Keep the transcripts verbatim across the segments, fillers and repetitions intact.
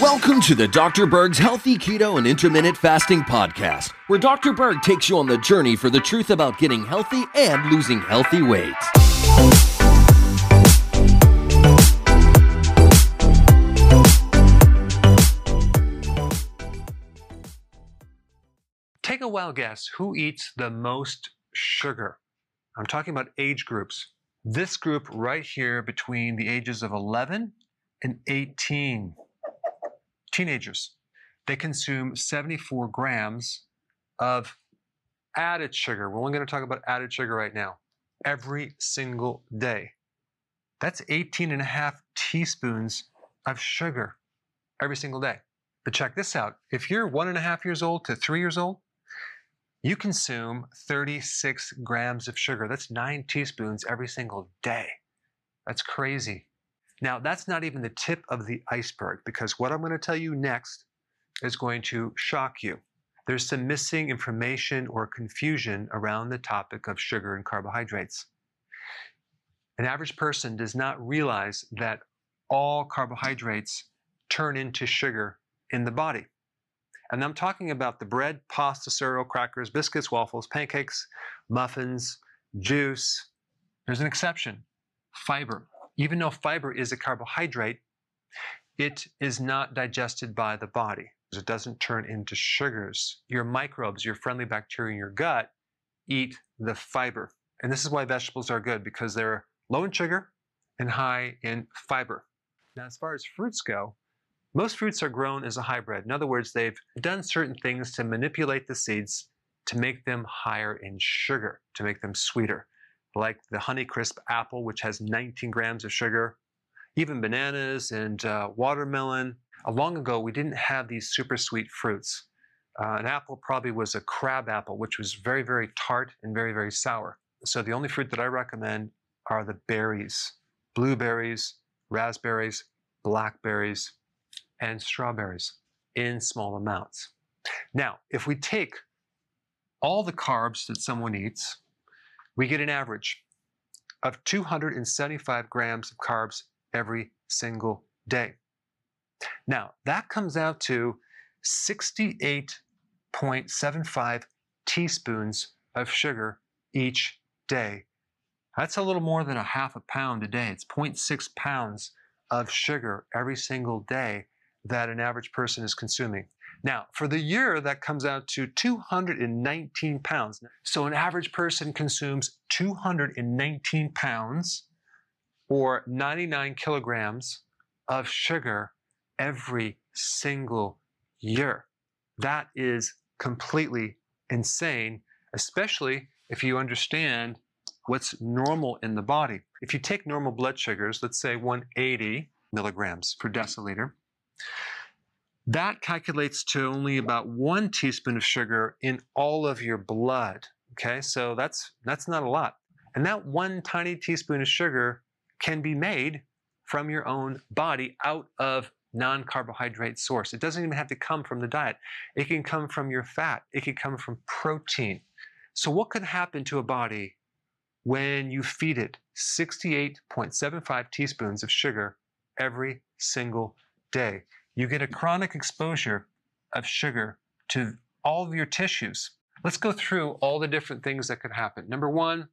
Welcome to the Doctor Berg's Healthy Keto and Intermittent Fasting Podcast, where Doctor Berg takes you on the journey for the truth about getting healthy and losing healthy weight. Take a wild guess who eats the most sugar. I'm talking about age groups. This group right here between the ages of eleven and eighteen, teenagers, they consume seventy-four grams of added sugar. We're only going to talk about added sugar right now. Every single day. That's eighteen and a half teaspoons of sugar every single day. But check this out. If you're one and a half years old to three years old, you consume thirty-six grams of sugar. That's nine teaspoons every single day. That's crazy. Now, that's not even the tip of the iceberg, because what I'm going to tell you next is going to shock you. There's some missing information or confusion around the topic of sugar and carbohydrates. An average person does not realize that all carbohydrates turn into sugar in the body. And I'm talking about the bread, pasta, cereal, crackers, biscuits, waffles, pancakes, muffins, juice. There's an exception, fiber. Even though fiber is a carbohydrate, it is not digested by the body. It doesn't turn into sugars. Your microbes, your friendly bacteria in your gut, eat the fiber. And this is why vegetables are good, because they're low in sugar and high in fiber. Now, as far as fruits go, most fruits are grown as a hybrid. In other words, they've done certain things to manipulate the seeds to make them higher in sugar, to make them sweeter, like the Honeycrisp apple, which has nineteen grams of sugar, even bananas and uh, watermelon. Uh, long ago, we didn't have these super sweet fruits. Uh, an apple probably was a crab apple, which was very, very tart and very, very sour. So the only fruit that I recommend are the berries, blueberries, raspberries, blackberries, and strawberries in small amounts. Now, if we take all the carbs that someone eats, we get an average of two hundred seventy-five grams of carbs every single day. Now, that comes out to sixty-eight point seven five teaspoons of sugar each day. That's a little more than a half a pound a day. It's zero point six pounds of sugar every single day that an average person is consuming. Now, for the year, that comes out to two hundred nineteen pounds. So an average person consumes two hundred nineteen pounds or ninety-nine kilograms of sugar every single year. That is completely insane, especially if you understand what's normal in the body. If you take normal blood sugars, let's say one hundred eighty milligrams per deciliter, that calculates to only about one teaspoon of sugar in all of your blood, okay? So that's, that's not a lot. And that one tiny teaspoon of sugar can be made from your own body out of non-carbohydrate source. It doesn't even have to come from the diet. It can come from your fat. It can come from protein. So what could happen to a body when you feed it sixty-eight point seven five teaspoons of sugar every single day? You get a chronic exposure of sugar to all of your tissues. Let's go through all the different things that could happen. Number one,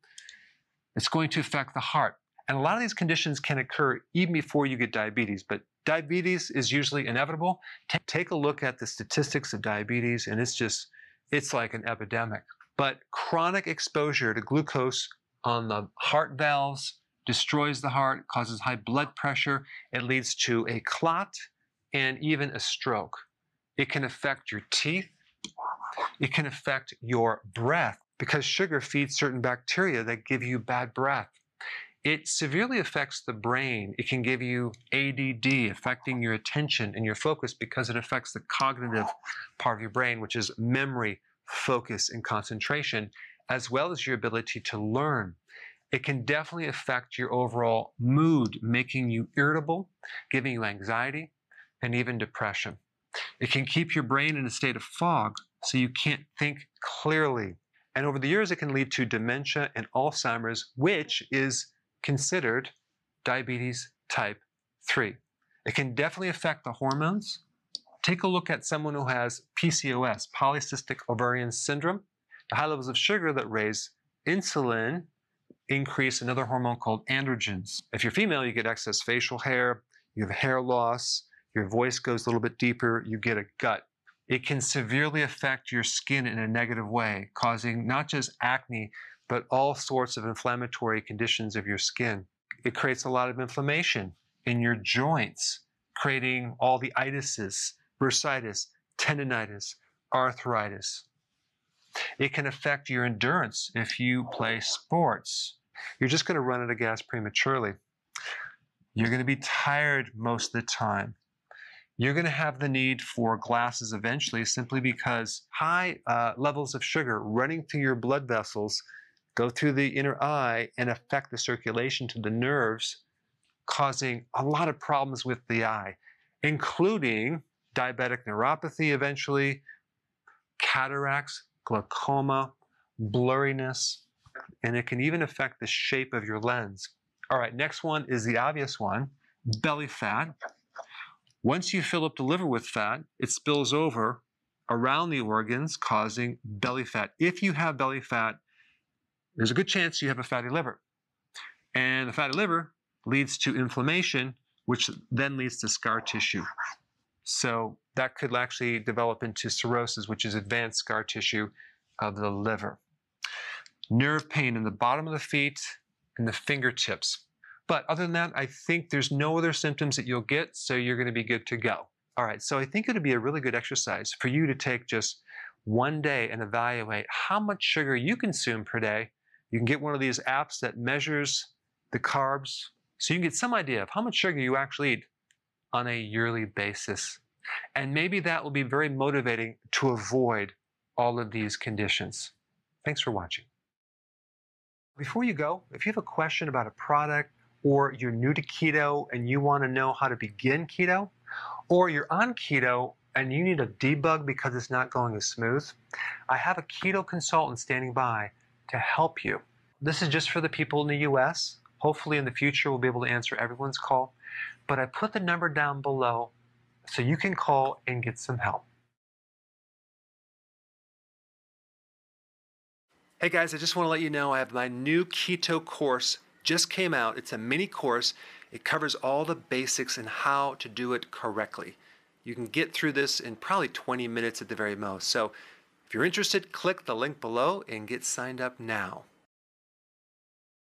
it's going to affect the heart. And a lot of these conditions can occur even before you get diabetes, but diabetes is usually inevitable. T- take a look at the statistics of diabetes, and it's just, it's like an epidemic. But chronic exposure to glucose on the heart valves destroys the heart, causes high blood pressure. It leads to a clot and even a stroke. It can affect your teeth. It can affect your breath, because sugar feeds certain bacteria that give you bad breath. It severely affects the brain. It can give you A D D, affecting your attention and your focus, because it affects the cognitive part of your brain, which is memory, focus and concentration, as well as your ability to learn. It can definitely affect your overall mood, making you irritable, giving you anxiety, and even depression. It can keep your brain in a state of fog, so you can't think clearly. And over the years, it can lead to dementia and Alzheimer's, which is considered diabetes type three. It can definitely affect the hormones. Take a look at someone who has P C O S, polycystic ovarian syndrome. The high levels of sugar that raise insulin increase another hormone called androgens. If you're female, you get excess facial hair, you have hair loss, your voice goes a little bit deeper, you get a gut. It can severely affect your skin in a negative way, causing not just acne, but all sorts of inflammatory conditions of your skin. It creates a lot of inflammation in your joints, creating all the itises, bursitis, tendinitis, arthritis. It can affect your endurance if you play sports. You're just going to run out of gas prematurely. You're going to be tired most of the time. You're going to have the need for glasses eventually, simply because high uh, levels of sugar running through your blood vessels go through the inner eye and affect the circulation to the nerves, causing a lot of problems with the eye, including diabetic neuropathy eventually, cataracts, glaucoma, blurriness, and it can even affect the shape of your lens. All right, next one is the obvious one, belly fat. Once you fill up the liver with fat, it spills over around the organs, causing belly fat. If you have belly fat, there's a good chance you have a fatty liver. And the fatty liver leads to inflammation, which then leads to scar tissue. So that could actually develop into cirrhosis, which is advanced scar tissue of the liver. Nerve pain in the bottom of the feet and the fingertips. But other than that, I think there's no other symptoms that you'll get, so you're going to be good to go. All right, so I think it would be a really good exercise for you to take just one day and evaluate how much sugar you consume per day. You can get one of these apps that measures the carbs, so you can get some idea of how much sugar you actually eat on a yearly basis. And maybe that will be very motivating to avoid all of these conditions. Thanks for watching. Before you go, if you have a question about a product, or you're new to keto and you want to know how to begin keto, or you're on keto and you need a debug because it's not going as smooth, I have a keto consultant standing by to help you. This is just for the people in the U S. Hopefully in the future we'll be able to answer everyone's call. But I put the number down below so you can call and get some help. Hey guys, I just want to let you know I have my new keto course just came out. It's a mini course. It covers all the basics and how to do it correctly. You can get through this in probably twenty minutes at the very most. So if you're interested, click the link below and get signed up now.